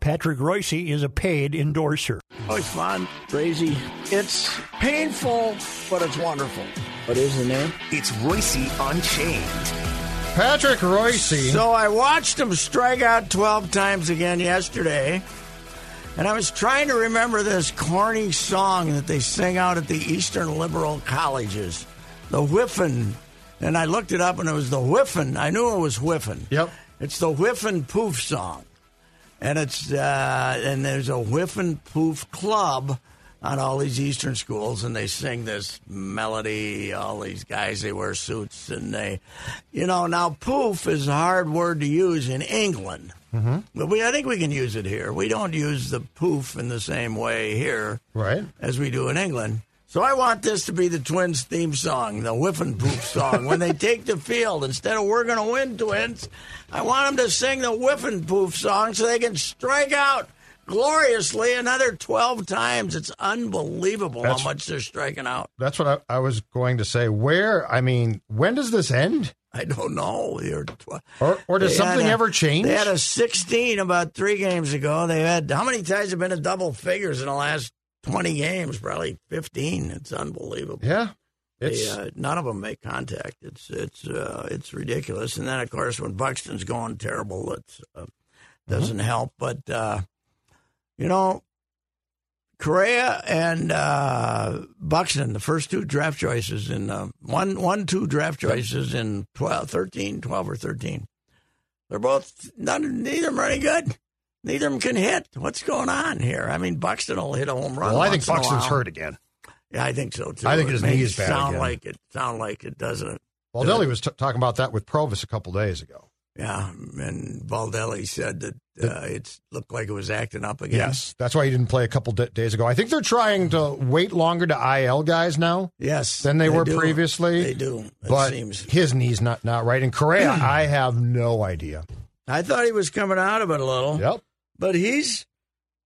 Patrick Reusse is a paid endorser. Oh, it's fun, crazy. It's painful, but it's wonderful. What is the name? It's Reusse Unchained. Patrick Reusse. So I watched him strike out 12 times again yesterday, and I was trying to remember this corny song that they sing out at the Eastern Liberal colleges, the Whiffin'. And I looked it up, and it was the Whiffin'. I knew it was Whiffin'. Yep. It's the Whiffenpoof Song. And it's and there's a Whiffenpoof club on all these Eastern schools, and they sing this melody. All these guys, they wear suits, and they, you know, now poof is a hard word to use in England, but I think we can use it here. We don't use the poof in the same way here, right, as we do in England. So I want this to be the Twins theme song, the Whiffenpoof Song. When they take the field, instead of "We're going to win, Twins," I want them to sing the Whiffenpoof Song so they can strike out gloriously another 12 times. It's unbelievable how much they're striking out. That's what I was going to say. Where, I mean, when does this end? I don't know. Or does something ever change? They had a 16 about 3 games ago. They had, how many ties have been in double figures in the last 20 games, probably 15. It's unbelievable. Yeah. None of them make contact. It's ridiculous. And then, of course, when Buxton's going terrible, it doesn't help. But, you know, Correa and Buxton, the first 2 draft choices in 2 draft choices in 12 or 13. They're both, neither of them are any good. Neither of them can hit. What's going on here? I mean, Buxton will hit a home run. Well, I think Buxton's hurt again. Yeah, I think so, too. I think his knee is bad again. Sound like it, doesn't it? Baldelli was talking about that with Provis a couple days ago. Yeah, and Baldelli said that it looked like it was acting up again. Yes, that's why he didn't play a couple days ago. I think they're trying to wait longer to IL guys now. Yes, than they were previously. They do. It seems. His knee's not right. And Correa, I have no idea. I thought he was coming out of it a little. Yep. But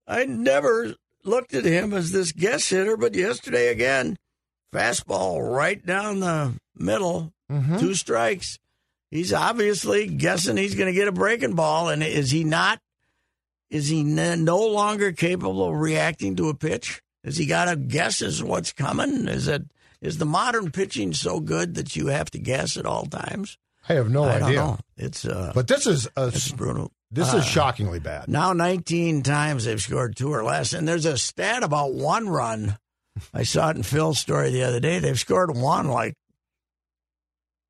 I never looked at him as this guest hitter, but yesterday again, fastball right down the middle, 2 strikes. He's obviously guessing he's going to get a breaking ball, and is he no longer capable of reacting to a pitch? Has he got to guess as what's coming? Is the modern pitching so good that you have to guess at all times? I have no idea. Don't know. It's but this is brutal. This is shockingly bad. Now 19 times they've scored 2 or less. And there's a stat about 1 run. I saw it in Phil's story the other day. They've scored 1 like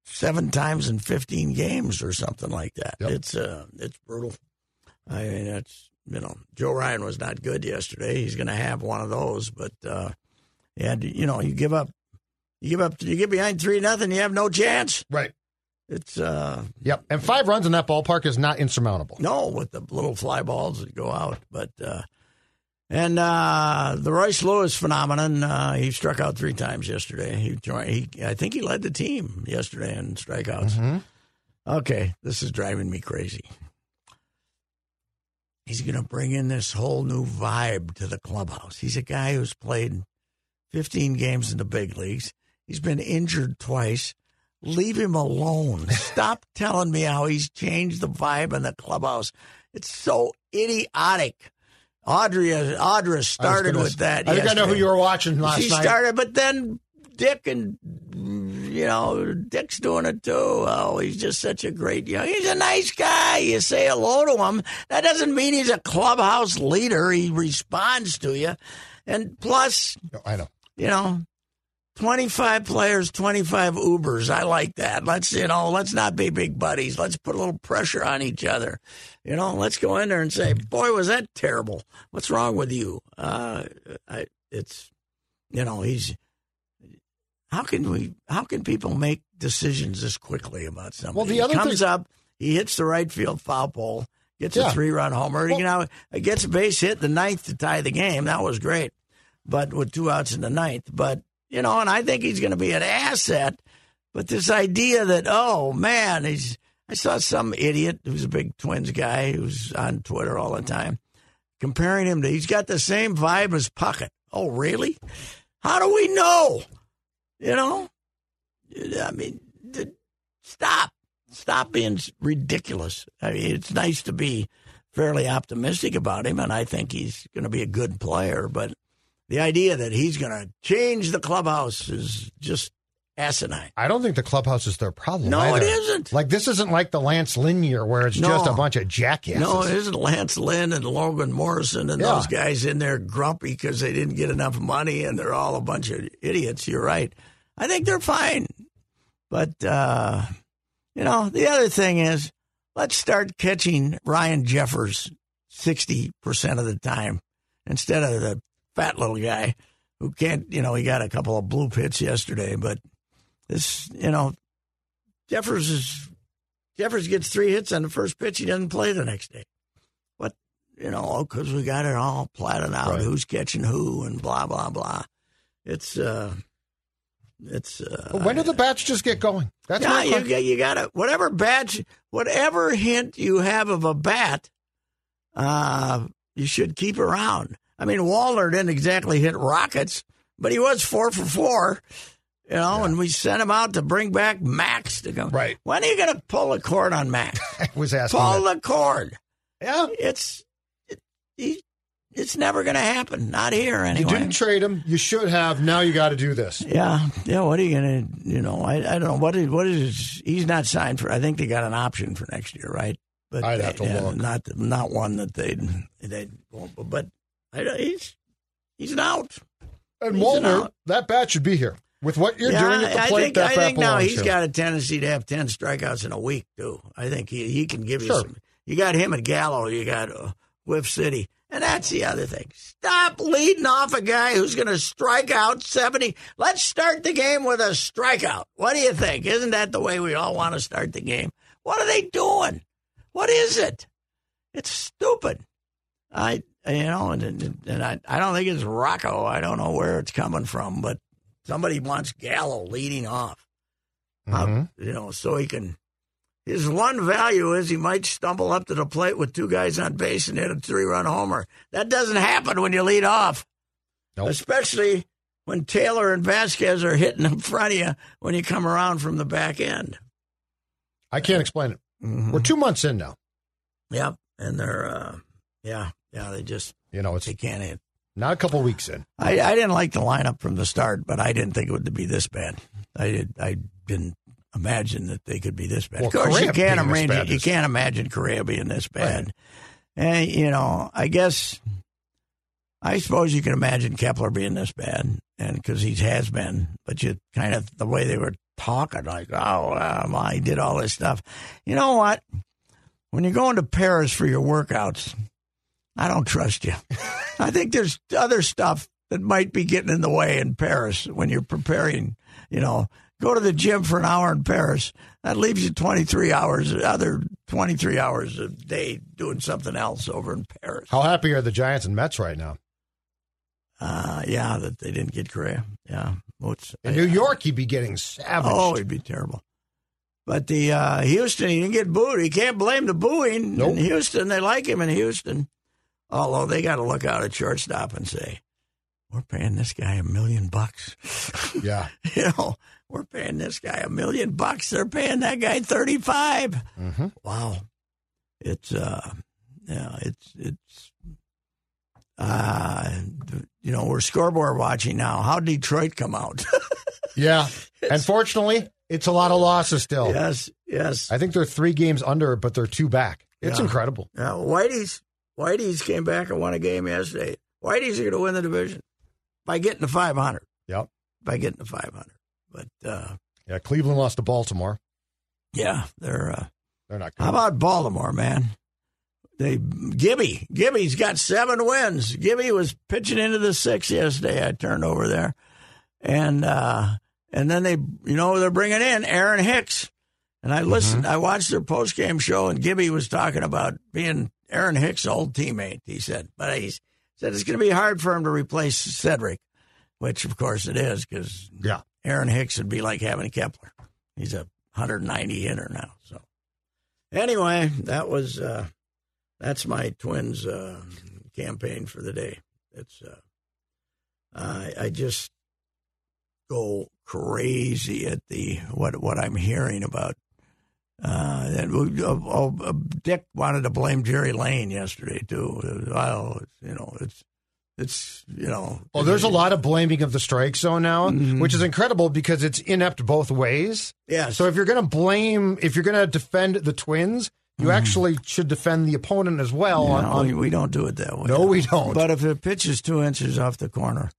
7 times in 15 games or something like that. Yep. It's brutal. I mean, it's you know, Joe Ryan was not good yesterday. He's going to have one of those, but you give up. You get behind 3-0, you have no chance. Right. It's Yep. And 5 runs in that ballpark is not insurmountable. No, with the little fly balls that go out. But the Royce Lewis phenomenon, he struck out 3 times yesterday. I think he led the team yesterday in strikeouts. Mm-hmm. Okay, this is driving me crazy. He's going to bring in this whole new vibe to the clubhouse. He's a guy who's played 15 games in the big leagues. He's been injured twice. Leave him alone. Stop telling me how he's changed the vibe in the clubhouse. It's so idiotic. Audra started with that. I think I know who you were watching last night. She started, but then Dick and, you know, Dick's doing it too. Oh, he's just such a great he's a nice guy. You say hello to him. That doesn't mean he's a clubhouse leader. He responds to you. And plus, I know, 25 players, 25 Ubers. I like that. Let's not be big buddies. Let's put a little pressure on each other. Let's go in there and say, boy, was that terrible. What's wrong with you? How can people make decisions this quickly about something? Well, the other up, he hits the right field foul pole, gets a 3-run homer. Well, gets a base hit, the 9th to tie the game. That was great, but with 2 outs in the 9th. But, and I think he's going to be an asset. But this idea that, oh, man, I saw some idiot who's a big Twins guy who's on Twitter all the time comparing him to, he's got the same vibe as Puckett. Oh, really? How do we know? Stop. Stop being ridiculous. I mean, it's nice to be fairly optimistic about him, and I think he's going to be a good player. But the idea that he's going to change the clubhouse is just asinine. I don't think the clubhouse is their problem. No, either. It isn't. This isn't like the Lance Lynn year where it's just a bunch of jackasses. No, it isn't Lance Lynn and Logan Morrison and those guys in there grumpy because they didn't get enough money and they're all a bunch of idiots. You're right. I think they're fine. But, the other thing is, let's start catching Ryan Jeffers 60% of the time instead of the fat little guy who can't, he got a couple of bloop hits yesterday. But this, Jeffers gets 3 hits on the first pitch. He doesn't play the next day. What, because we got it all plotted out, right. Who's catching who and blah, blah, blah. When do the bats just get going? That's you got to whatever hint you have of a bat, you should keep around. I mean, Walner didn't exactly hit rockets, but he was 4 for 4, and we sent him out to bring back Max to go. Right. When are you going to pull the cord on Max? I was asking. Pull the cord. Yeah. It's never going to happen. Not here, anyway. You didn't trade him. You should have. Now you got to do this. Yeah. Yeah, what are you going to, I don't know. What is he's not signed for. I think they got an option for next year, right? But I'd have to look. Not one that they'd but he's an out. And Walner, that bat should be here. With what you're doing at the plate, that bat belongs now he's got a tendency to have 10 strikeouts in a week, too. I think he can give you some. You got him at Gallo. You got Whiff City. And that's the other thing. Stop leading off a guy who's going to strike out 70. Let's start the game with a strikeout. What do you think? Isn't that the way we all want to start the game? What are they doing? What is it? It's stupid. I don't think it's Rocco. I don't know where it's coming from, but somebody wants Gallo leading off. Mm-hmm. So he can. His one value is he might stumble up to the plate with 2 guys on base and hit a 3-run homer. That doesn't happen when you lead off, especially when Taylor and Vasquez are hitting in front of you when you come around from the back end. I can't explain it. Mm-hmm. We're 2 months in now. Yep, and they're they just they can't hit. Not a couple weeks in. I didn't like the lineup from the start, but I didn't think it would be this bad. I didn't. Imagine that they could be this bad. Well, of course, you can't imagine Correa being this bad. Right. And, I suppose you can imagine Kepler being this bad, and because he has been. But you kind of the way they were talking, he did all this stuff. You know what? When you're going to Paris for your workouts, I don't trust you. I think there's other stuff that might be getting in the way in Paris when you're preparing, you know. Go to the gym for an hour in Paris. That leaves you 23 hours, other 23 hours a day doing something else over in Paris. How happy are the Giants and Mets right now? Yeah, that they didn't get Correa. Yeah. In New York, he'd be getting savaged. Oh, he'd be terrible. But the Houston, he didn't get booed. He can't blame the booing. Nope. In Houston, they like him in Houston. Although they got to look out at shortstop and say, we're paying this guy $1 million. Yeah. You know, we're paying this guy $1 million. They're paying that guy 35. Mm-hmm. Wow. It's, yeah, it's, you know, we're scoreboard watching now. How'd Detroit come out? Yeah. Unfortunately, it's a lot of losses still. Yes, yes. I think they're 3 games under, but they're 2 back. It's incredible. Yeah. Whitey's came back and won a game yesterday. Whitey's are going to win the division. By getting to 500. Yep. By getting to 500. But yeah, Cleveland lost to Baltimore. Yeah, they're not good. How about Baltimore, man? Gibby's got 7 wins. Gibby was pitching into the 6th yesterday. I turned over there, and then they, you know, they're bringing in Aaron Hicks, and I listened. Mm-hmm. I watched their post game show, and Gibby was talking about being Aaron Hicks' old teammate. He said, but he said it's going to be hard for him to replace Cedric, which of course it is because yeah. Aaron Hicks would be like having Kepler. He's a 190 hitter now. So anyway, that was that's my Twins campaign for the day. It's I just go crazy at the what I'm hearing about. And Dick wanted to blame Jerry Lane yesterday too. Well, you know it's. It's, you know. Oh, there's a lot of blaming of the strike zone now, mm-hmm. which is incredible because it's inept both ways. Yeah. So if you're going to if you're going to defend the Twins, you mm-hmm. actually should defend the opponent as well. Yeah, we don't do it that way. No, we don't. But if the pitch is 2 inches off the corner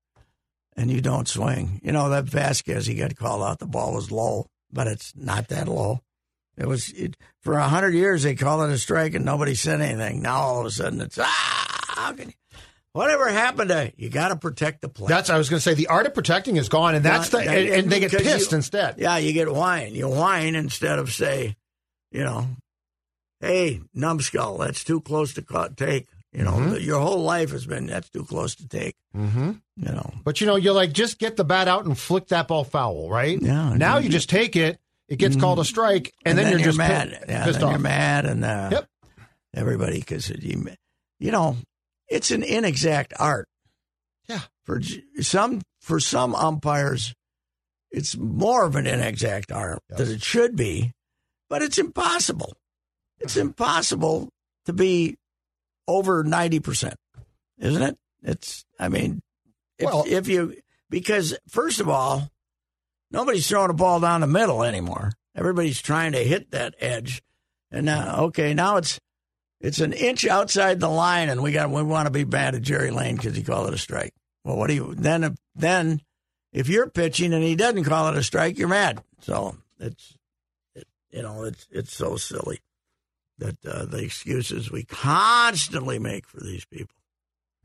and you don't swing, you know, that Vasquez, he got called out. The ball was low, but it's not that low. It was, for 100 years, they called it a strike and nobody said anything. Now all of a sudden it's, how can you? Whatever happened to you got to protect the play. That's I was going to say the art of protecting is gone, and that's and they get pissed instead. Yeah, you get whine. You whine instead of say, you know, hey, numbskull, that's too close to take. You know, mm-hmm. Your whole life has been that's too close to take. Mm-hmm. You know, but you know, you're like just get the bat out and flick that ball foul, right? Yeah. Now you just take it. It gets mm-hmm. called a strike, and then you're just mad. Pissed off. You're mad, and yep. Everybody because you know. It's an inexact art. Yeah. For some umpires, it's more of an inexact art than it should be, but it's impossible. It's impossible to be over 90%, isn't it? It's, I mean, because first of all, nobody's throwing a ball down the middle anymore. Everybody's trying to hit that edge. And now, okay, now it's an inch outside the line, and we want to be bad at Jerry Lane because he called it a strike. Well, what do you then? If you're pitching and he doesn't call it a strike, you're mad. So it's so silly that the excuses we constantly make for these people.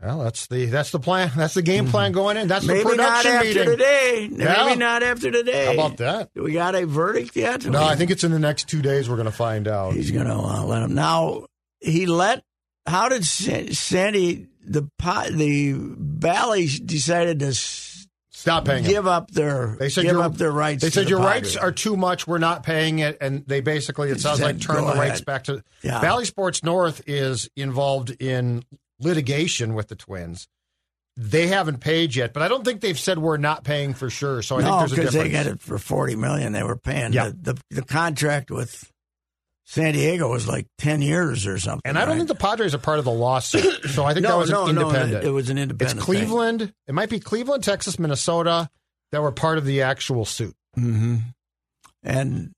Well, that's the plan. That's the game plan going in. That's maybe the production not after meeting today. Yeah. Maybe not after today. How about that? Do we got a verdict yet? No, I think it's in the next 2 days. We're going to find out. He's going to let him now. How did Sandy, the Bally's decided to stop paying it? Give up their rights. They said your rights are too much. We're not paying it, and they basically turn the rights back to Bally Sports North is involved in litigation with the Twins. They haven't paid yet, but I don't think they've said we're not paying for sure. So I think there's a difference. Because they got it for $40 million. They were paying the contract with San Diego was like 10 years or something. And I don't think the Padres are part of the lawsuit. So I think independent. No, it was an independent. It's Cleveland. Thing. It might be Cleveland, Texas, Minnesota that were part of the actual suit. Mm-hmm. And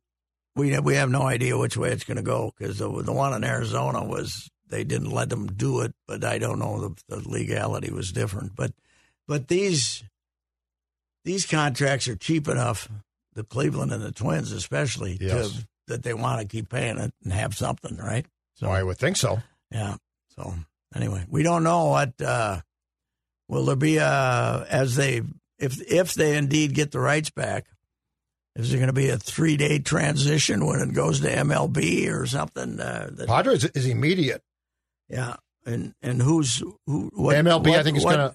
we have no idea which way it's going to go because the one in Arizona was they didn't let them do it, but I don't know the legality was different. But these contracts are cheap enough, the Cleveland and the Twins especially, to that they want to keep paying it and have something, right? So I would think so. Yeah. So Anyway, we don't know what will there be as they if they indeed get the rights back. Is there going to be a 3-day transition when it goes to MLB or something? Padres is immediate. Yeah, and who? What, MLB, I think is going to.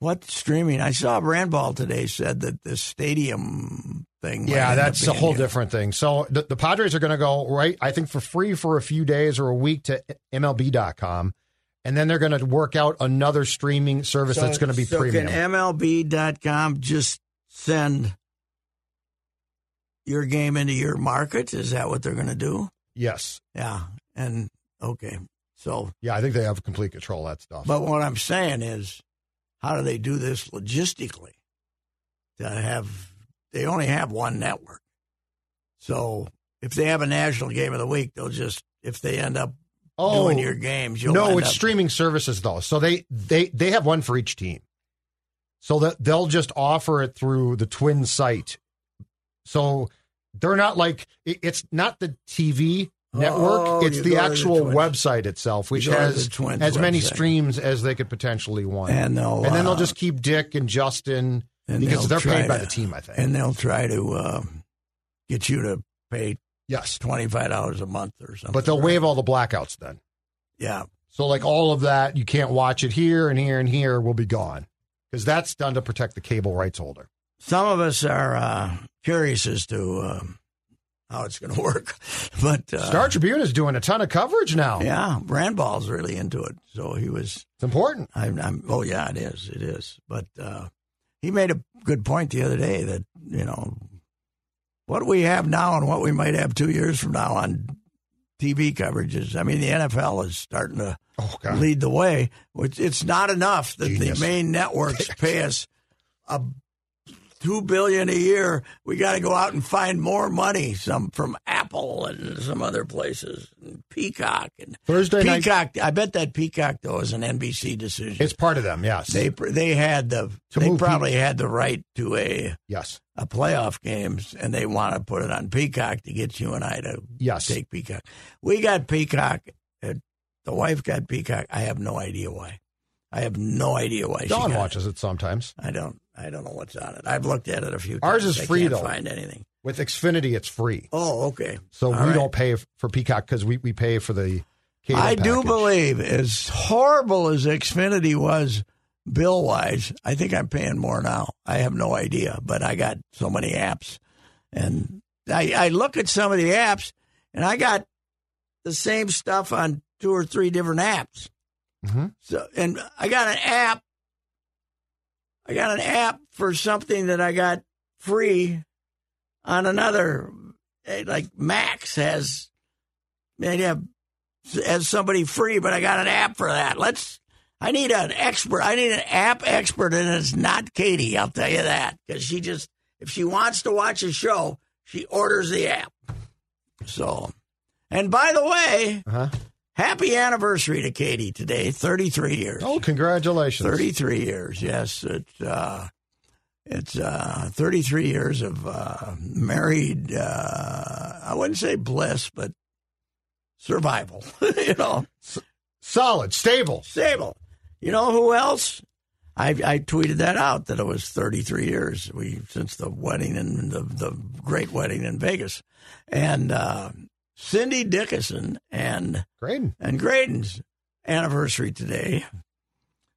What streaming? I saw Brandball today said that the stadium thing. Yeah, that's a whole different thing. So the Padres are going to go right, I think, for free for a few days or a week to MLB.com. And then they're going to work out another streaming service that's going to be premium. So can MLB.com just send your game into your market? Is that what they're going to do? Yes. Yeah. And, okay. So. Yeah, I think they have complete control of that stuff. But what I'm saying is, how do they do this logistically? They only have one network. So if they have a national game of the week, they'll just, if they end up doing your games. It's streaming services, though. So they have one for each team. So that they'll just offer it through the Twin site. So they're not like, it's not the TV network. It's the actual website itself, which has as many streams as they could potentially want. And then they'll just keep Dick and Justin, and because they're paid by the team, I think. And they'll try to get you to pay $25 a month or something. But they'll waive all the blackouts then. Yeah. So like all of that, you can't watch it here and here and here will be gone because that's done to protect the cable rights holder. Some of us are curious as to how it's going to work. But Star Tribune is doing a ton of coverage now. Yeah, Brandball's really into it. So he was... It's important. Yeah, it is. It is. But he made a good point the other day that, you know, what we have now and what we might have 2 years from now on TV coverage is, I mean, the NFL is starting to lead the way. Which it's not enough that the main networks pay us $2 billion a year. We got to go out and find more money, some from Apple and some other places, and Peacock. And Peacock, I bet that Peacock, though, is an NBC decision. It's part of them, yes. They probably had the right to a playoff games, and they want to put it on Peacock to get you and I to take Peacock. We got Peacock. The wife got Peacock. I have no idea why. Dawn watches it sometimes. I don't know what's on it. I've looked at it a few times. Ours is free, though. I can't find anything. With Xfinity, it's free. Oh, okay. So we don't pay for Peacock because we pay for the cable package. Do believe, as horrible as Xfinity was bill-wise, I think I'm paying more now. I have no idea, but I got so many apps. And I look at some of the apps, and I got the same stuff on 2 or 3 different apps. Mm-hmm. So, and I got an app for something that I got free on another, like Max has somebody free, but I got an app for that. I need an expert. I need an app expert, and it's not Katie, I'll tell you that, because she just, if she wants to watch a show, she orders the app. So, and by the way, happy anniversary to Katie today, 33 years. Oh, congratulations. 33 years, yes. It's 33 years of married, I wouldn't say bliss, but survival, you know. Solid, stable. Stable. You know who else? I tweeted that out, that it was 33 years since the wedding, and the great wedding in Vegas. And... Cindy Dickinson and Graydon's anniversary today,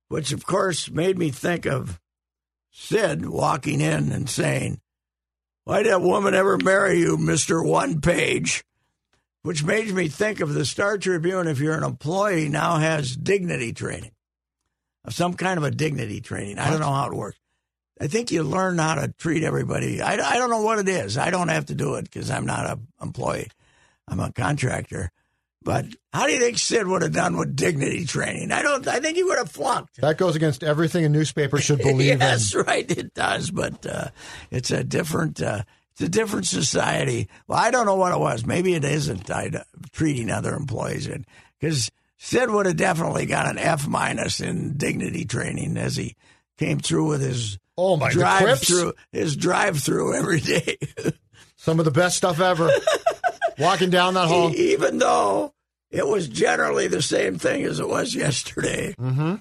which, of course, made me think of Sid walking in and saying, "Why'd that woman ever marry you, Mr. One Page?" Which made me think of the Star Tribune, if you're an employee, now has dignity training, some kind of a dignity training. I don't know how it works. I think you learn how to treat everybody. I don't know what it is. I don't have to do it because I'm not an employee. I'm a contractor, but how do you think Sid would have done with dignity training? I think he would have flunked. That goes against everything a newspaper should believe in. That's right, it does. But it's a different, society. Well, I don't know what it was. Maybe it isn't treating other employees in, because Sid would have definitely got an F- in dignity training as he came through with his drive-through every day. Some of the best stuff ever. Walking down that hall. Even though it was generally the same thing as it was yesterday. Mm-hmm.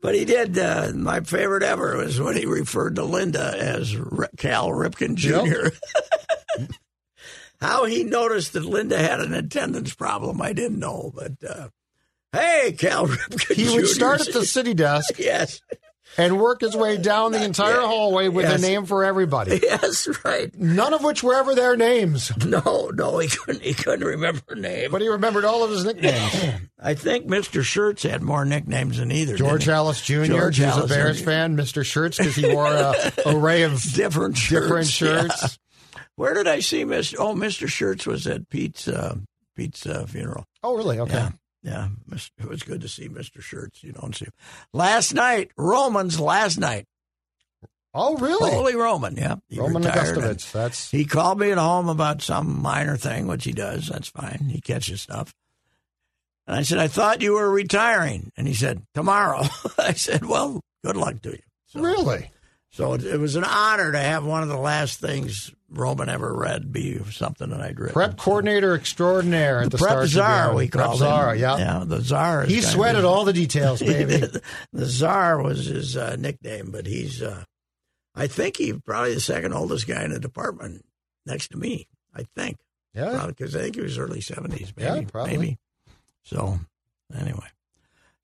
But he did, my favorite ever was when he referred to Linda as Cal Ripken Jr. Yep. How he noticed that Linda had an attendance problem, I didn't know. But, hey, Cal Ripken Jr. He would start at the city desk. Yes. And work his way down the entire hallway with a name for everybody. Yes, right. None of which were ever their names. No, he couldn't remember names. But he remembered all of his nicknames. I think Mr. Schertz had more nicknames than either. George Halas Jr. George Halas, a Bears fan. Mr. Schertz, because he wore an array of different shirts. Yeah. Where did I see Mr. Oh, Mr. Schertz was at Pete's funeral. Oh, really? Okay. Yeah. Yeah, it was good to see Mr. Schertz. You don't see him. Last night, Roman's last night. Oh, really? Holy Roman, yeah. He Roman Augustovich. He called me at home about some minor thing, which he does. That's fine. He catches stuff. And I said, I thought you were retiring. And he said, tomorrow. I said, well, good luck to you. So, really? So it was an honor to have one of the last things Roman ever read be something that I'd read. Prep coordinator extraordinaire at the Prep Stars. Czar, we called him. Czar, yeah. The Czar. He sweated all the details, baby. The Czar was his nickname, but he's, I think he's probably the second oldest guy in the department next to me, I think. Yeah. Because I think he was early 70s, maybe. Yeah, probably. Maybe. So, anyway.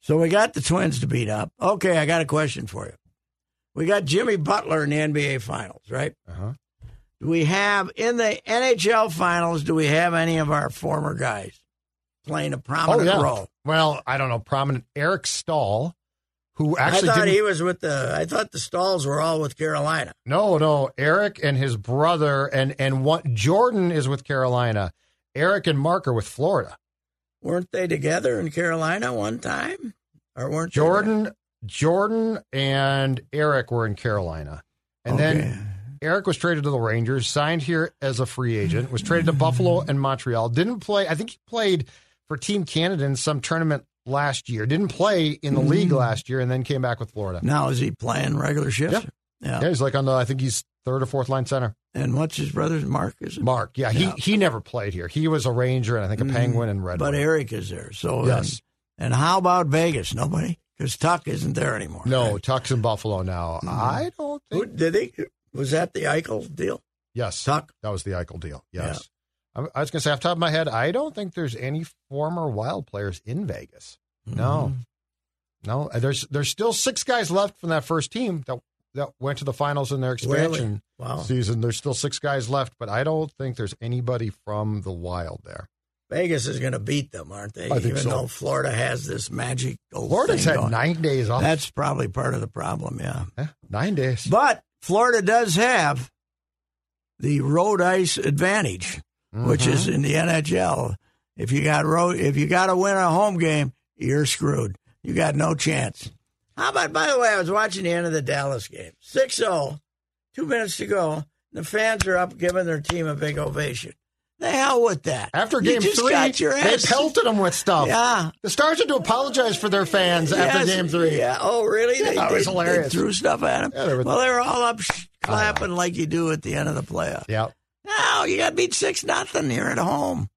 So we got the Twins to beat up. Okay, I got a question for you. We got Jimmy Butler in the NBA Finals, right? Uh-huh. Do we have, in the NHL Finals, do we have any of our former guys playing a prominent role? Well, I don't know, prominent. Eric Staal, who actually I thought the Staals were all with Carolina. No, Eric and his brother, and one, Jordan is with Carolina. Eric and Mark are with Florida. Weren't they together in Carolina one time? Or weren't Jordan? Jordan and Eric were in Carolina. And then Eric was traded to the Rangers, signed here as a free agent, was traded to Buffalo and Montreal. Didn't play. I think he played for Team Canada in some tournament last year. Didn't play in the league last year and then came back with Florida. Now, is he playing regular shifts? Yep. Yeah, he's like I think he's third or fourth line center. And what's his brother's Mark? Is it? Mark, yeah. He never played here. He was a Ranger and I think a Penguin and Red. But Eric is there. So yes. And how about Vegas? Nobody? Because Tuck isn't there anymore. No, right? Tuck's in Buffalo now. Mm-hmm. I don't think... Was that the Eichel deal? Yes. Tuck? That was the Eichel deal, yes. Yeah. I was going to say, off the top of my head, I don't think there's any former Wild players in Vegas. Mm-hmm. No. There's still six guys left from that first team that went to the finals in their expansion season. There's still six guys left, but I don't think there's anybody from the Wild there. Vegas is going to beat them, aren't they? Even though Florida has this magic gold Florida's thing had going. 9 days off. That's probably part of the problem, yeah. 9 days. But Florida does have the road ice advantage, which is in the NHL. If you got to win a home game, you're screwed. You got no chance. How about, by the way, I was watching the end of the Dallas game. 6-0, 2 minutes to go, and the fans are up giving their team a big ovation. The hell with that. After game three, they pelted them with stuff. Yeah. The Stars had to apologize for their fans after game three. Yeah. Oh, really? Yeah, that was hilarious. They threw stuff at them. Yeah, they were all up clapping like you do at the end of the playoff. Yeah. No, you got beat 6-0 here at home.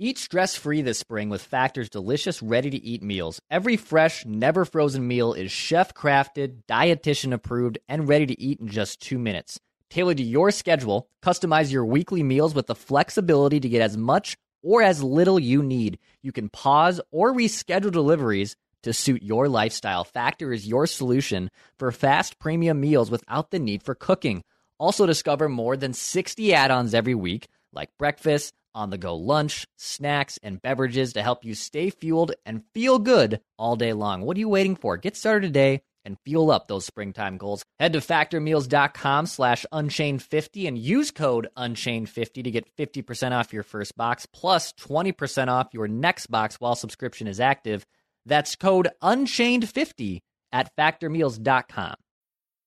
Eat stress-free this spring with Factor's delicious, ready-to-eat meals. Every fresh, never-frozen meal is chef-crafted, dietitian-approved, and ready to eat in just 2 minutes. Tailored to your schedule, customize your weekly meals with the flexibility to get as much or as little you need. You can pause or reschedule deliveries to suit your lifestyle. Factor is your solution for fast premium meals without the need for cooking. Also discover more than 60 add-ons every week, like breakfast, on-the-go lunch, snacks, and beverages to help you stay fueled and feel good all day long. What are you waiting for? Get started today and fuel up those springtime goals. Head to factormeals.com/unchained50 and use code unchained50 to get 50% off your first box plus 20% off your next box while subscription is active. That's code unchained50 at factormeals.com.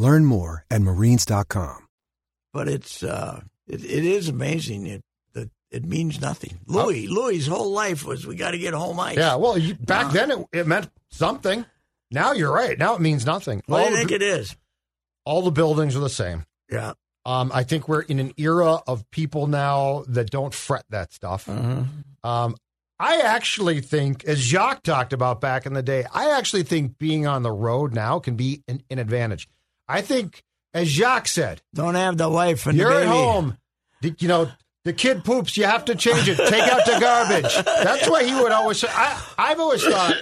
Learn more at marines.com. But it is amazing. It means nothing. Louis' whole life was, we got to get home ice. Yeah, well, back then it meant something. Now you're right. Now it means nothing. Well, I think it is. All the buildings are the same. Yeah. I think we're in an era of people now that don't fret that stuff. Mm-hmm. I actually think, as Jacques talked about back in the day, I actually think being on the road now can be an advantage. I think, as Jacques said, don't have the wife and you're the baby. At home. You know, the kid poops, you have to change it. Take out the garbage. That's why he would always say. I've always thought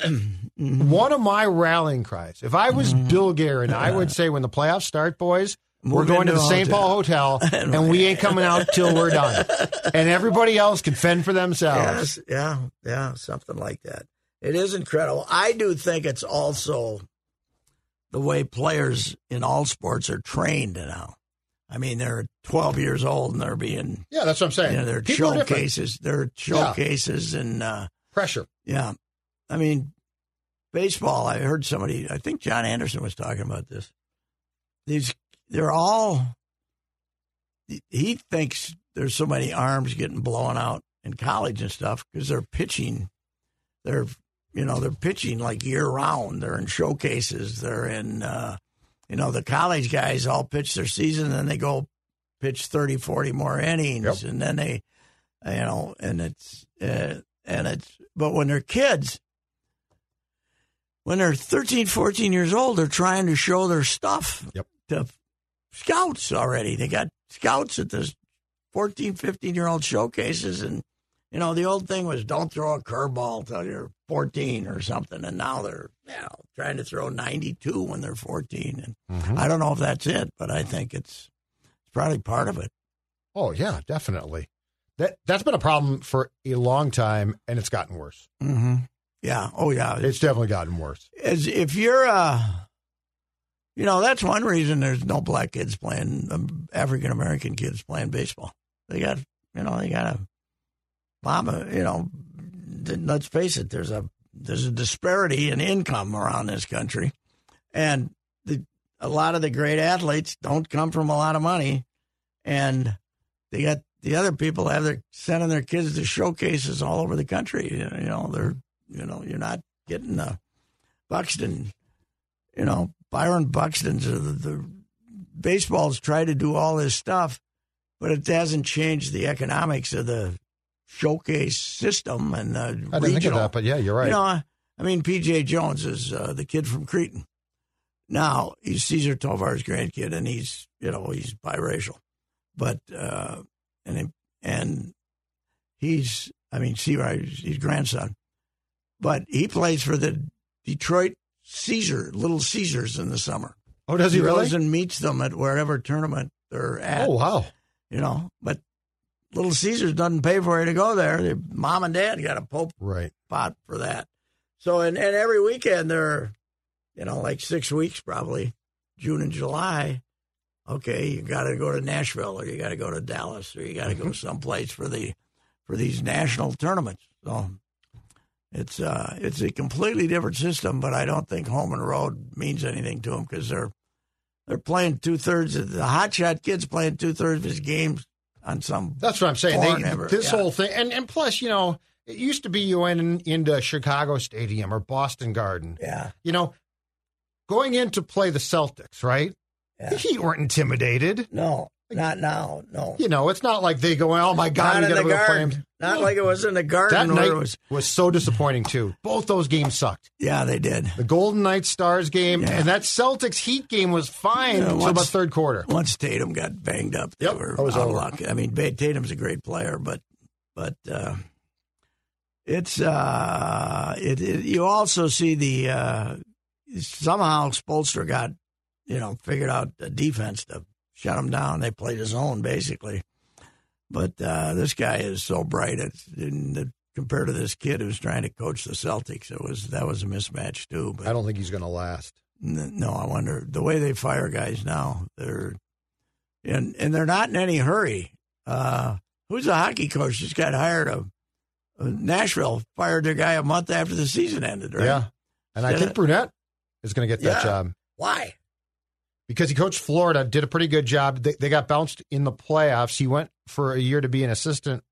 one of my rallying cries, if I was Bill Guerin, I would say, when the playoffs start, boys, we're going to the St. Paul Hotel, and we ain't coming out till we're done. And everybody else can fend for themselves. Yes, yeah, something like that. It is incredible. I do think it's also the way players in all sports are trained now. I mean, they're 12 years old and they're being... Yeah, that's what I'm saying. You know, they're showcases. They're showcases and... pressure. Yeah. I mean, baseball, I heard somebody... I think John Anderson was talking about this. They're all... He thinks there's so many arms getting blown out in college and stuff because they're pitching. They're pitching like year-round. They're in showcases. They're in, the college guys all pitch their season, and then they go pitch 30, 40 more innings, yep. And then they, but when they're kids, when they're 13, 14 years old, they're trying to show their stuff to scouts already. They got scouts at the 14, 15-year-old showcases, and, the old thing was don't throw a curveball till you're 14 or something, and now they're trying to throw 92 when they're 14. And I don't know if that's it, but I think it's probably part of it. Oh, yeah, definitely. That's been a problem for a long time, and it's gotten worse. Mm-hmm. Yeah. Oh, yeah. It's definitely gotten worse. If you're that's one reason there's no black kids playing, African-American kids playing baseball. They got a mama, let's face it, there's a disparity in income around this country. And a lot of the great athletes don't come from a lot of money. And they got the other people sending their kids to showcases all over the country. You're not getting the Buxton. Byron Buxton's the baseball's tried to do all this stuff, but it hasn't changed the economics of the showcase system and the regional. I didn't think of that, but yeah, you're right. PJ Jones is the kid from Cretan. Now he's Cesar Tovar's grandkid, and he's biracial, but he's grandson, but he plays for the Detroit Little Caesars in the summer. Oh, does he really? He goes and meets them at wherever tournament they're at. Oh, wow! But Little Caesars doesn't pay for you to go there. Their mom and dad got a poke pot for that. So, and every weekend they're, 6 weeks probably, June and July. Okay, you got to go to Nashville, or you got to go to Dallas, or you got to go someplace for these national tournaments. So, it's a completely different system. But I don't think home and road means anything to them because they're playing 2/3 of the hotshot kids playing 2/3 of his games. On some That's what I'm saying. Whole thing. And plus, it used to be you went into Chicago Stadium or Boston Garden. Yeah. Going in to play the Celtics, right? Yeah. The Heat weren't intimidated. No. Not now, no. You know, it's not like they go, oh, my God, we got to go play him. Not like it was in the Garden. That night was so disappointing, too. Both those games sucked. Yeah, they did. The Golden Knights Stars game and that Celtics Heat game was fine until about third quarter. Once Tatum got banged up, they were out of luck. I mean, Tatum's a great player, but it's you also see the somehow Spoelstra got figured out the defense to shut him down. They played his own basically, but this guy is so bright. Compared to this kid who's trying to coach the Celtics, that was a mismatch too. But I don't think he's going to last. No, I wonder the way they fire guys now. They're not in any hurry. Who's a hockey coach that's got hired a Nashville fired their guy a month after the season ended, right? Yeah. And I think Brunette is going to get that job. Why? Because he coached Florida, did a pretty good job. They got bounced in the playoffs. He went for a year to be an assistant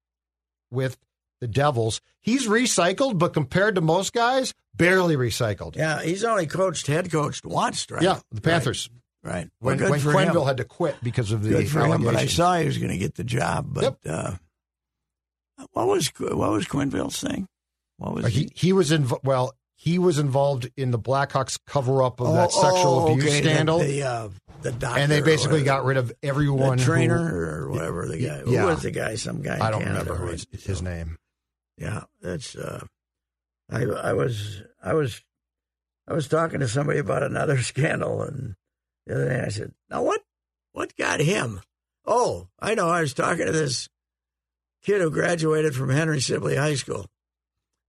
with the Devils. He's recycled, but compared to most guys, barely recycled. Yeah, he's only head coached once, right? Yeah, the Panthers. Right. When Quenneville had to quit because of the allegations. But I saw he was going to get the job, but... Yep. What was Quenneville's thing? What was he was involved in the Blackhawks cover up of that sexual abuse scandal. The doctor, and they basically got rid of everyone. The trainer or whatever the guy. Yeah. Who was the guy? Some guy. I don't remember who his name. Yeah, that's. I was talking to somebody about another scandal, and the other day I said, "Now what got him?" Oh, I know. I was talking to this kid who graduated from Henry Sibley High School.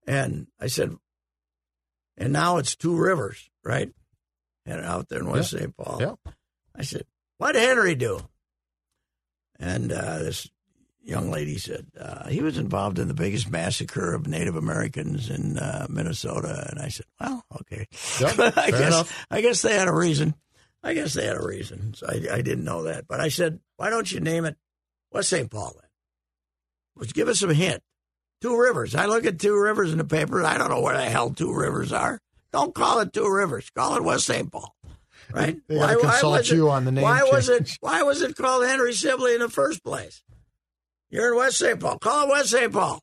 And I said, and now it's Two Rivers, right? And out there in West St. Paul. Yeah. I said, what'd Henry do? And this young lady said, he was involved in the biggest massacre of Native Americans in Minnesota. And I said, well, okay. Yep, I guess they had a reason. So I didn't know that. But I said, why don't you name it West St. Paul then? Give us a hint. Two Rivers. I look at Two Rivers in the paper. I don't know where the hell Two Rivers are. Don't call it Two Rivers. Call it West St. Paul. Right? Why was it called Henry Sibley in the first place? You're in West St. Paul. Call it West St. Paul.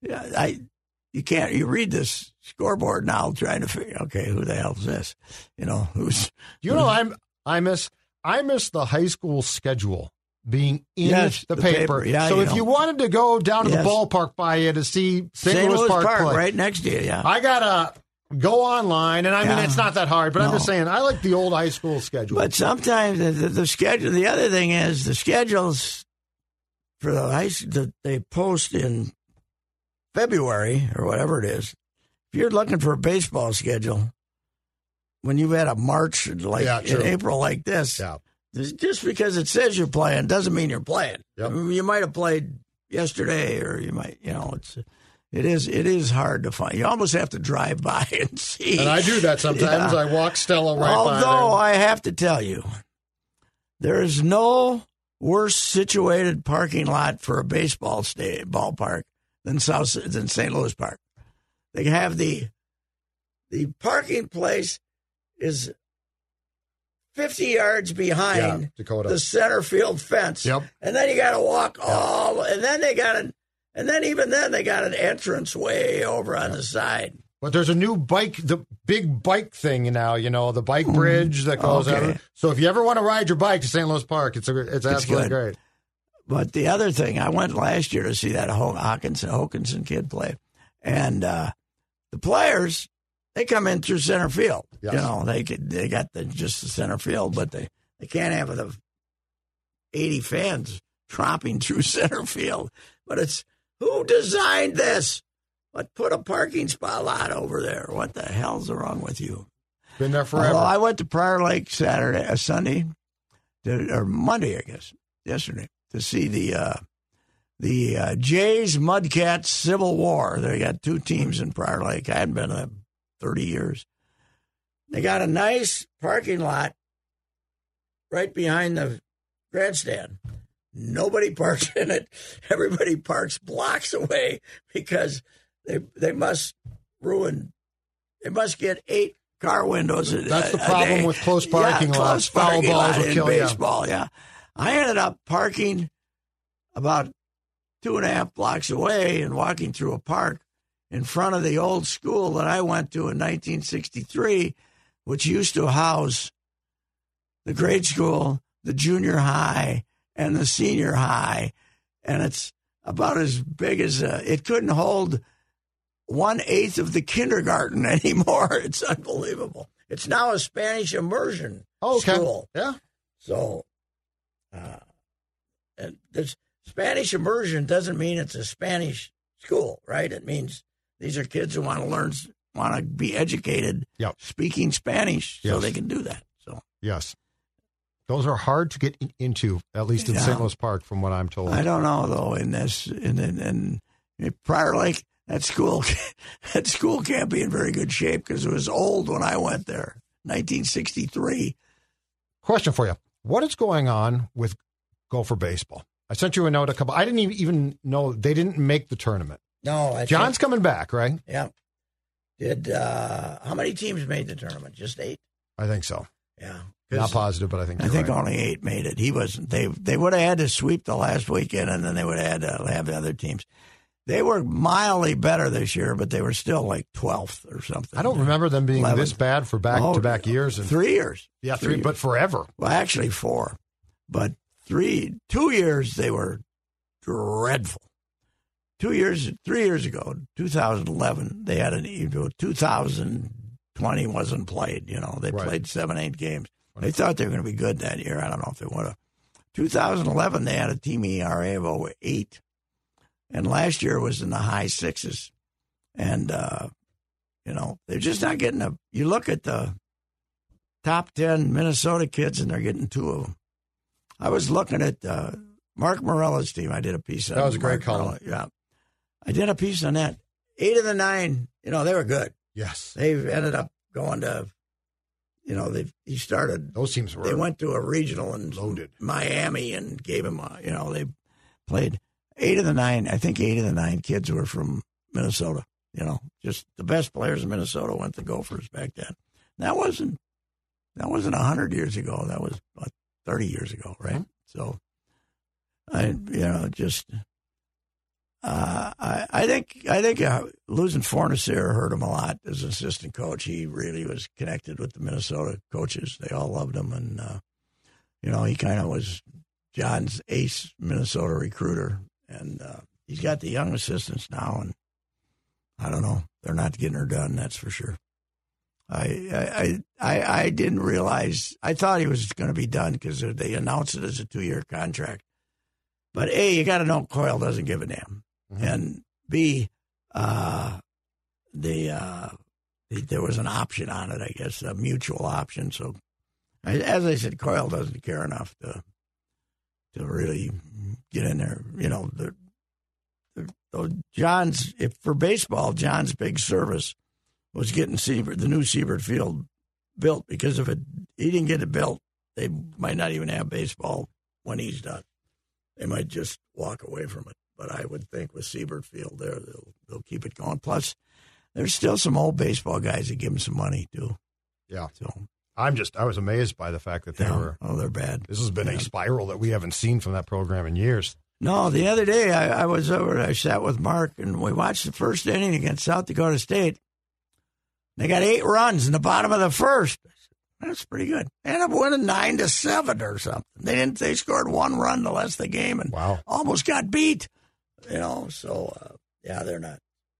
Yeah, you read this scoreboard now trying to figure, okay, who the hell is this? I miss the high school schedule. Being in the paper. Yeah, so if you wanted to go down to the ballpark by you to see St. Louis Park play, right next to you, I got to go online, and I mean, it's not that hard, but I'm just saying, I like the old high school schedule. But sometimes the schedule, the other thing is the schedules for the high school that they post in February or whatever it is, if you're looking for a baseball schedule, when you've had a March in April like this, just because it says you're playing doesn't mean you're playing. Yep. I mean, you might have played yesterday, or you might, it is hard to find. You almost have to drive by and see. And I do that sometimes. Yeah. I walk Stella right by there. Although I have to tell you, there is no worse situated parking lot for a baseball ballpark than St. Louis Park. They have the parking place is 50 yards behind the center field fence. Yep. And then you got to walk they got an entrance way over on the side. But there's a new bike, the big bike thing now, the bike bridge that goes out. So if you ever want to ride your bike to St. Louis Park, it's absolutely great. But the other thing, I went last year to see that Hockenson kid play. And the players... They come in through center field. Yes. They got just the center field, but they can't have the 80 fans tromping through center field. But it's, who designed this? What put a parking spot over there? What the hell's wrong with you? Been there forever. I went to Prior Lake yesterday, to see the Jays Mudcats Civil War. They got two teams in Prior Lake. I hadn't been to 30 years. They got a nice parking lot right behind the grandstand. Nobody parks in it. Everybody parks blocks away because they must ruin. They must get 8 car windows. That's the problem with close parking lots. Foul balls will kill you. Baseball, yeah. I ended up parking about 2.5 blocks away and walking through a park in front of the old school that I went to in 1963, which used to house the grade school, the junior high, and the senior high. And it's about as big as it couldn't hold 1/8 of the kindergarten anymore. It's unbelievable. It's now a Spanish immersion school. Yeah. So, and this Spanish immersion doesn't mean it's a Spanish school, right? It means these are kids who want to learn, want to be educated, speaking Spanish, so they can do that. So, those are hard to get into, at least in St. Louis Park, from what I'm told. I don't know though. In this, in Prior Lake, that school can't be in very good shape because it was old when I went there, 1963. Question for you: what is going on with Gopher baseball? I sent you a note a couple. I didn't even know they didn't make the tournament. No, John's coming back, right? Yeah. Did how many teams made the tournament? Just 8. I think so. Yeah. Not positive, but I think I think only 8 made it. He wasn't. They would have had to sweep the last weekend, and then they would have had to have the other teams. They were mildly better this year, but they were still like 12th or something. I don't remember them being 11th. This bad for back-to-back years. 3 years. Yeah, 3 years. But forever. Well, actually 4. But 2 years they were dreadful. 3 years ago, 2011, they had 2020 wasn't played. You know, they played 7-8 games. They thought they were going to be good that year. I don't know if they would have. 2011, they had a team ERA of over 8. And last year was in the high 6s. And, they're just not getting you look at the top 10 Minnesota kids, and they're getting 2 of them. I was looking at Mark Morella's team. I did a piece on that. That was a great column. Yeah. I did a piece on that. 8 of the 9, they were good. Yes. They've ended up going to... he started. Those teams were. They went to a regional and loaded Miami and gave him. They played 8 of the 9. I think 8 of the 9 kids were from Minnesota. Just the best players in Minnesota went to Gophers back then. That wasn't 100 years ago. That was about 30 years ago, right? Mm-hmm. So, I think losing Fornacier hurt him a lot as an assistant coach. He really was connected with the Minnesota coaches. They all loved him. And, he kind of was John's ace Minnesota recruiter. And he's got the young assistants now. And I don't know. They're not getting her done, that's for sure. I didn't realize. I thought he was going to be done because they announced it as a 2-year contract. But, A, you got to know Coyle doesn't give a damn. Mm-hmm. And B, there was an option on it, I guess, a mutual option. So, as I said, Coyle doesn't care enough to really get in there. John's for baseball, John's big service was getting the new Siebert Field built, because if he didn't get it built, they might not even have baseball when he's done. They might just walk away from it. But I would think with Siebert Field there, they'll keep it going. Plus, there's still some old baseball guys that give them some money, too. Yeah. So I was amazed by the fact that they were. Oh, they're bad. This has been a spiral that we haven't seen from that program in years. No, the other day I was over, I sat with Mark, and we watched the first inning against South Dakota State. They got 8 runs in the bottom of the first. That's pretty good. They ended up winning 9-7 or something. They scored 1 run to less the game and almost got beat. They're not.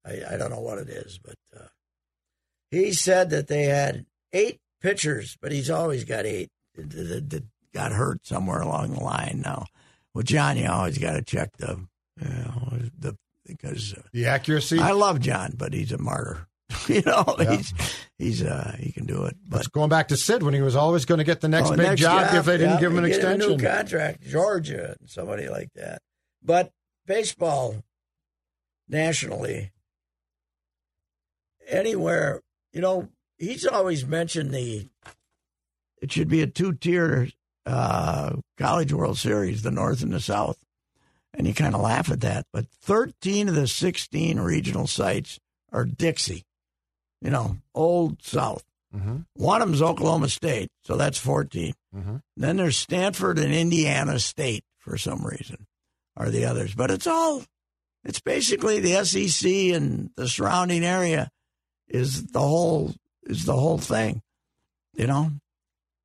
I don't know what it is, but he said that they had 8 pitchers, but he's always got 8 that got hurt somewhere along the line. Now, with John, you always got to check because the accuracy. I love John, but he's a martyr. He can do it. But it's going back to Sid when he was always going to get the next big job if they didn't give him an extension, a new contract, Georgia, and somebody like that. But baseball, nationally, anywhere, he's always mentioned it should be a 2-tier College World Series, the North and the South. And you kind of laugh at that. But 13 of the 16 regional sites are Dixie, old South. Mm-hmm. One of them's Oklahoma State, so that's 14. Mm-hmm. Then there's Stanford and Indiana State for some reason are the others. But it's basically the SEC and the surrounding area is the whole thing, you know.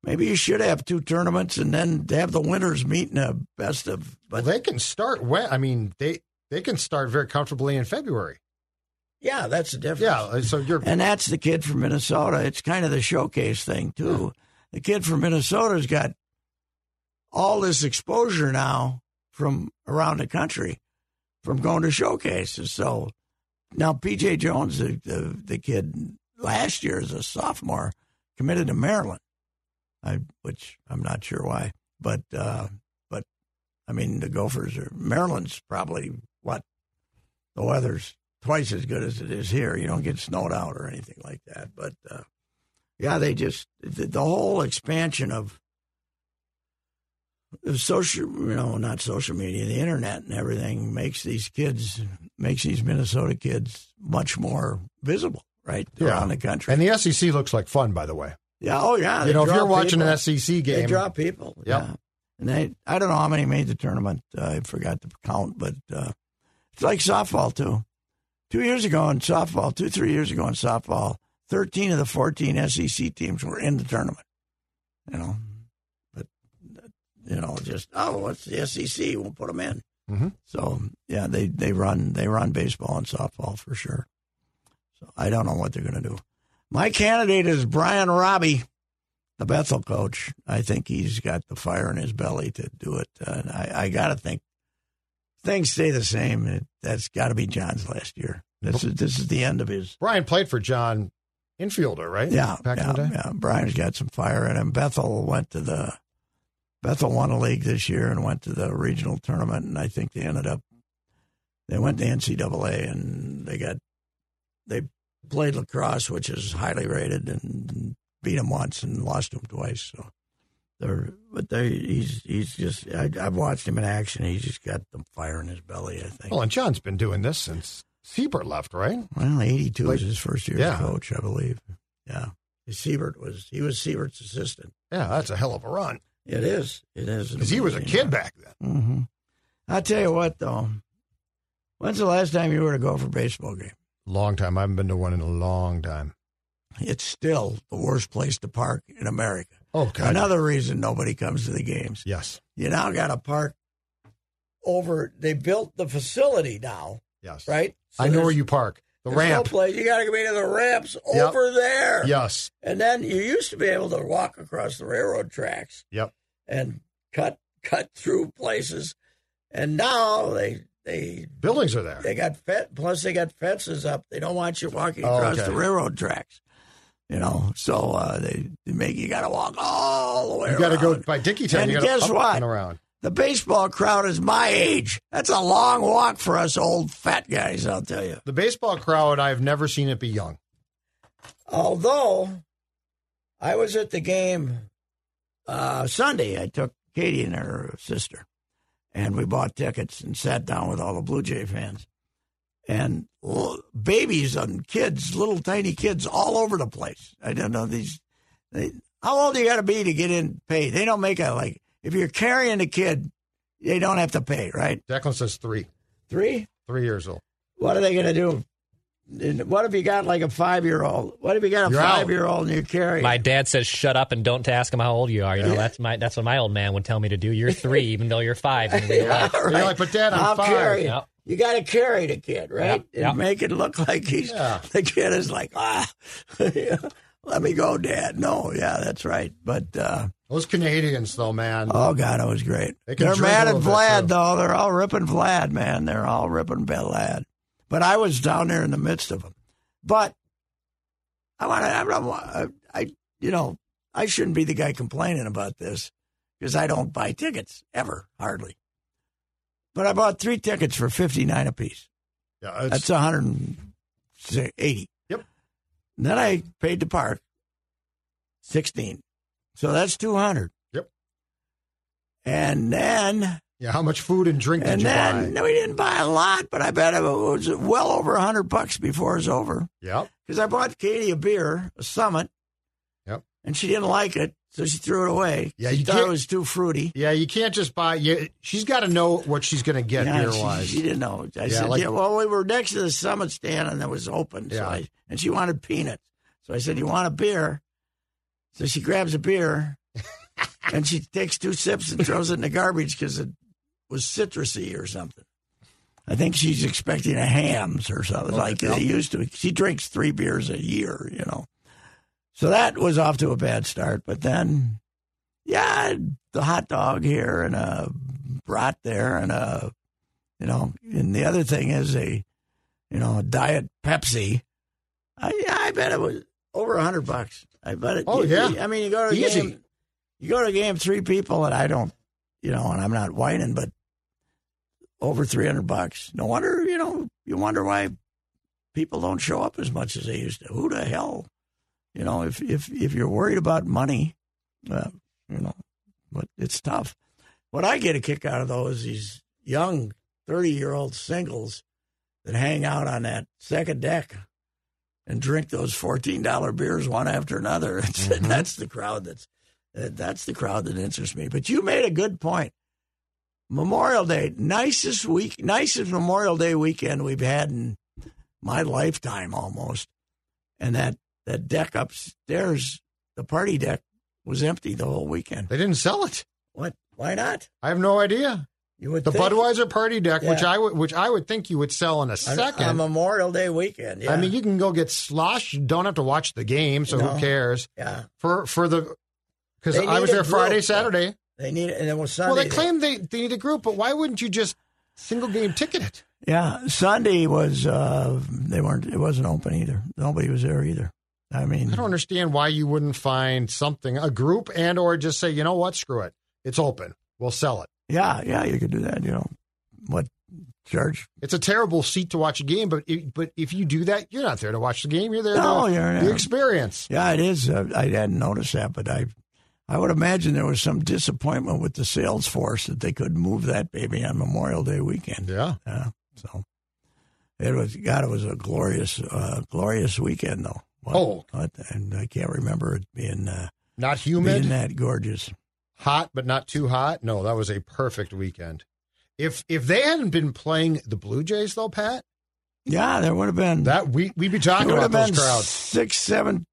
Maybe you should have two tournaments and then have the winners meet in a best of. But well, they can start they can start very comfortably in February. Yeah, that's the difference. Yeah, so and that's the kid from Minnesota. It's kind of the showcase thing too. Yeah. The kid from Minnesota's got all this exposure now from around the country from going to showcases. So now PJ Jones, the kid last year as a sophomore, committed to Maryland. Which I'm not sure why, but I mean, the Gophers are Maryland's probably what the weather's twice as good as it is here. You don't get snowed out or anything like that. But yeah, they just the whole expansion of the internet and everything makes these Minnesota kids much more visible right around the country. And the SEC looks like fun, by the way. Yeah, oh yeah. You know, if you're watching an SEC game, they draw people. Yep. Yeah, and I don't know how many made the tournament. I forgot to count, but it's like softball too. 3 years ago in softball, 13 of the 14 SEC teams were in the tournament. You know, but it's the SEC. We'll put them in. Mm-hmm. So yeah, they run baseball and softball for sure. So I don't know what they're going to do. My candidate is Brian Robbie, the Bethel coach. I think he's got the fire in his belly to do it. And I got to think things stay the same. That's got to be John's last year. This is the end of his. Brian played for John, infielder, right? Yeah, back in the day. Brian's got some fire in him. Bethel won a league this year and went to the regional tournament, and I think they went to NCAA and they played lacrosse, which is highly rated, and beat him once and lost him twice. So, he's just. I've watched him in action. He's just got the fire in his belly, I think. Well, and John's been doing this since Siebert left, right? Well, 82 was his first year as coach, I believe. Yeah, he was Siebert's assistant. Yeah, that's a hell of a run. It is. It is. Because he was a kid back then. Mm-hmm. I'll tell you what, though. When's the last time you were to go for a baseball game? Long time. I haven't been to one in a long time. It's still the worst place to park in America. Oh, God. Another reason nobody comes to the games. Yes. You now got to park over. They built the facility now. Yes. Right? So I know where you park. The ramp. No place. You got to go to the ramps over there. Yes. And then you used to be able to walk across the railroad tracks. Yep. And cut through places. And now they buildings are there. They got plus they got fences up. They don't want you walking across the railroad tracks, you know. So they make you got to walk all the way. You got to go by Dickeytown. And you guess what? And around. The baseball crowd is my age. That's a long walk for us old fat guys. I'll tell you. The baseball crowd, I've never seen it be young. Although I was at the game Sunday, I took Katie and her sister. And we bought tickets and sat down with all the Blue Jay fans. And babies and kids, little tiny kids all over the place. I don't know these. How old do you got to be to get in pay? They don't make if you're carrying a kid, they don't have to pay, right? Declan says 3. 3? 3 years old. What are they going to do? What if you got like a 5-year-old? What if you got a 5-year-old and you're carrying? My dad says, "Shut up and don't ask him how old you are." You know, that's what my old man would tell me to do. You're 3, even though you're 5. In real life. Right. You're like, but Dad, I'm 5. Carry. Yep. You got to carry the kid, right? Yep. And make it look like he's the kid is like, let me go, Dad. No, yeah, that's right. But those Canadians, though, man. Oh God, it was great. They're mad at Vlad, though. They're all ripping Vlad, man. They're all ripping Vlad. But I was down there in the midst of them. But I shouldn't be the guy complaining about this because I don't buy tickets ever, hardly. But I bought 3 tickets for $59 apiece. Yeah, that's $180. Yep. And then I paid to park $16, so that's $200. Yep. And then. Yeah, how much food and drink did you buy? And then we didn't buy a lot, but I bet it was well over $100 before it was over. Yep. Because I bought Katie a beer, a Summit. Yep. And she didn't like it, So she threw it away. Yeah, she thought it was too fruity. Yeah, you can't just buy. She's got to know what she's going to get beer-wise. She didn't know. I said, we were next to the Summit stand, and it was open. Yeah. And she wanted peanuts. So I said, you want a beer? So she grabs a beer, and she takes two sips and throws it in the garbage because it was citrusy or something. I think she's expecting a hams or something they used to. She drinks 3 beers a year, you know. So that was off to a bad start. But then, yeah, the hot dog here and a brat there and and the other thing is a Diet Pepsi. I bet it was over $100. I bet it. Oh, yeah. I mean, you go to a game, three people, and I don't, and I'm not whining, but over $300. No wonder, you wonder why people don't show up as much as they used to. Who the hell? If you're worried about money, but it's tough. What I get a kick out of though is these young 30-year-old singles that hang out on that second deck and drink those $14 beers one after another. Mm-hmm. That's the crowd that interests me. But you made a good point. Memorial Day, nicest Memorial Day weekend we've had in my lifetime almost, and that. The deck upstairs, the party deck, was empty the whole weekend. They didn't sell it. What? Why not? I have no idea. You would think. Budweiser party deck, yeah. which I would think you would sell in a second. On Memorial Day weekend, yeah. I mean, you can go get slosh. You don't have to watch the game, so who cares? Yeah. Because I was there Friday, Saturday. They need it, and it was Sunday. Well, they claim they need a group, but why wouldn't you just single game ticket it? Yeah, Sunday was it wasn't open either. Nobody was there either. I mean, I don't understand why you wouldn't find something, a group, and or just say, you know what, screw it. It's open. We'll sell it. Yeah, you could do that, What, George? It's a terrible seat to watch a game, but if you do that, you're not there to watch the game. You're there to the experience. Yeah, it is. I hadn't noticed that, but I would imagine there was some disappointment with the sales force that they could move that baby on Memorial Day weekend. Yeah. So it was a glorious weekend, though. And I can't remember it being not humid, being that gorgeous, hot but not too hot. No, that was a perfect weekend. If they hadn't been playing the Blue Jays, though, Pat, yeah, there would have been that we'd be talking about those crowds. 6, 7,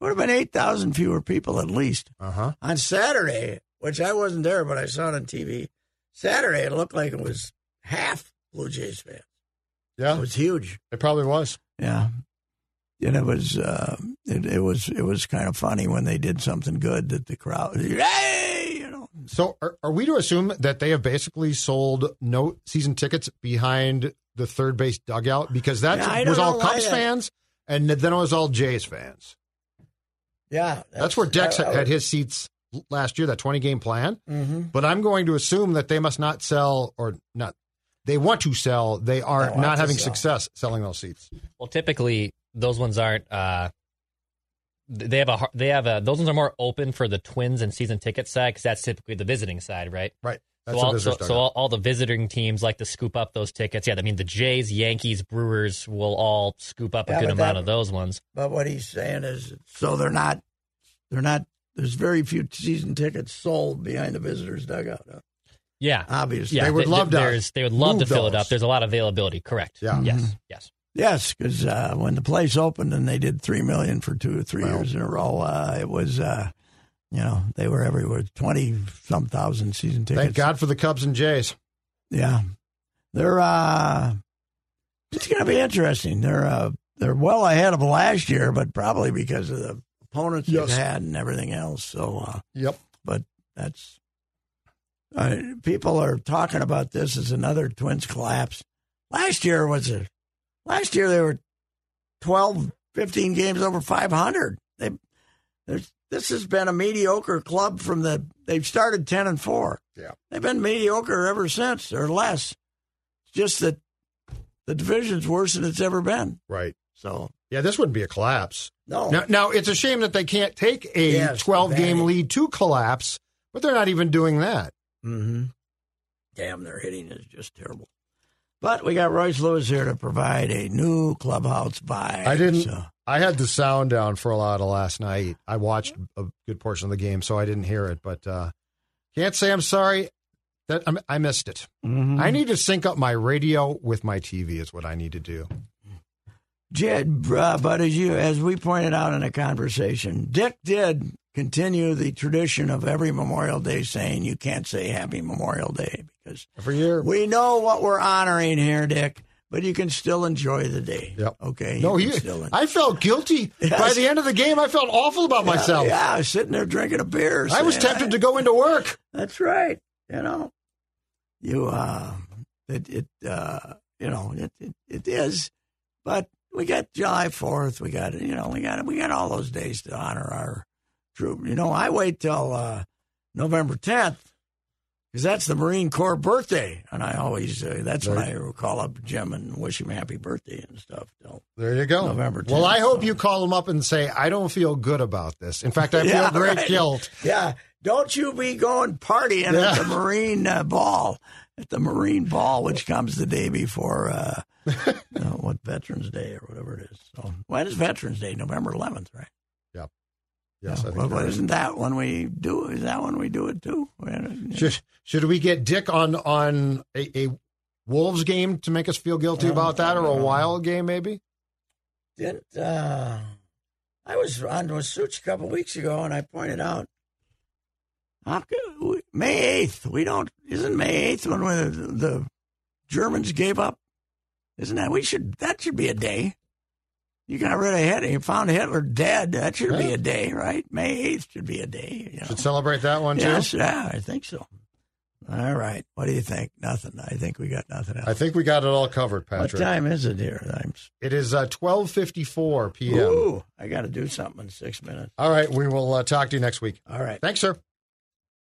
would have been 8,000 fewer people at least. On Saturday, which I wasn't there, but I saw it on TV. Saturday, it looked like it was half Blue Jays fans. Yeah, it was huge. It probably was. Yeah. And it was it was kind of funny when they did something good that the crowd, hey, So are we to assume that they have basically sold no season tickets behind the third base dugout because that was all Cubs fans and then it was all Jays fans? Yeah, that's where Dex had his seats last year, that 20-game plan. Mm-hmm. But I'm going to assume that they must not sell or not. They want to sell. They are not having success selling those seats. Well, typically. Those ones aren't. Those ones are more open for the Twins and season ticket side because that's typically the visiting side, right? Right. So all the visiting teams like to scoop up those tickets. Yeah, I mean the Jays, Yankees, Brewers will all scoop up a good amount of those ones. But what he's saying is, so they're not. There's very few season tickets sold behind the visitors' dugout. Huh? Yeah, obviously, yeah, they would love to fill it up. There's a lot of availability. Correct. Yeah. Yes. Mm-hmm. Yes. Yes, because when the place opened and they did $3 million for 2 or 3 years in a row, it was, they were everywhere. 20-some thousand season tickets. Thank God for the Cubs and Jays. Yeah, it's going to be interesting. They're well ahead of last year, but probably because of the opponents they've had and everything else. So but that's people are talking about this as another Twins collapse. Last year, they were 12, 15 games over 500. This has been a mediocre club they've started 10-4. Yeah. They've been mediocre ever since, or less. It's just that the division's worse than it's ever been. Right. So. Yeah, this wouldn't be a collapse. No. Now it's a shame that they can't take a 12-game lead to collapse, but they're not even doing that. Mm-hmm. Damn, their hitting is just terrible. But we got Royce Lewis here to provide a new clubhouse vibe. I had the sound down for a lot of last night. I watched a good portion of the game, so I didn't hear it. But can't say I'm sorry that I missed it. Mm-hmm. I need to sync up my radio with my TV is what I need to do. Jed, but as we pointed out in a conversation, Dick did continue the tradition of every Memorial Day saying you can't say Happy Memorial Day because every year we know what we're honoring here, Dick. But you can still enjoy the day. Yep. Okay. No, I felt guilty. Yes. By the end of the game, I felt awful about myself. Yeah, I was sitting there drinking a beer. I was tempted to go into work. That's right. You know, it is. But we got July 4th. We got we got all those days to honor our troop. You know, I wait till November 10th. Because that's the Marine Corps birthday, and I always, that's when I call up Jim and wish him happy birthday and stuff. So, there you go. November 10th. Well, I hope you call him up and say, I don't feel good about this. In fact, I feel great guilt. Yeah, don't you be going partying at the Marine Ball, which comes the day before, Veterans Day or whatever it is. So, when is Veterans Day? November 11th, right? Yep. Yes, yeah, well, isn't that when we do? Is that when we do it too? Should we get Dick on a Wolves game to make us feel guilty about that, or a Wild game maybe? I was on with Such a couple of weeks ago, and I pointed out May 8th. We don't. Isn't May 8th when the Germans gave up? Isn't that we should? That should be a day. You got rid of Hitler. You found Hitler dead. That should be a day, right? May 8th should be a day. You know? Should celebrate that one, too? Yeah, I think so. All right. What do you think? Nothing. I think we got nothing else. I think we got it all covered, Patrick. What time is it here? It is 12:54 p.m. Ooh, I got to do something in 6 minutes. All right. We will talk to you next week. All right. Thanks, sir.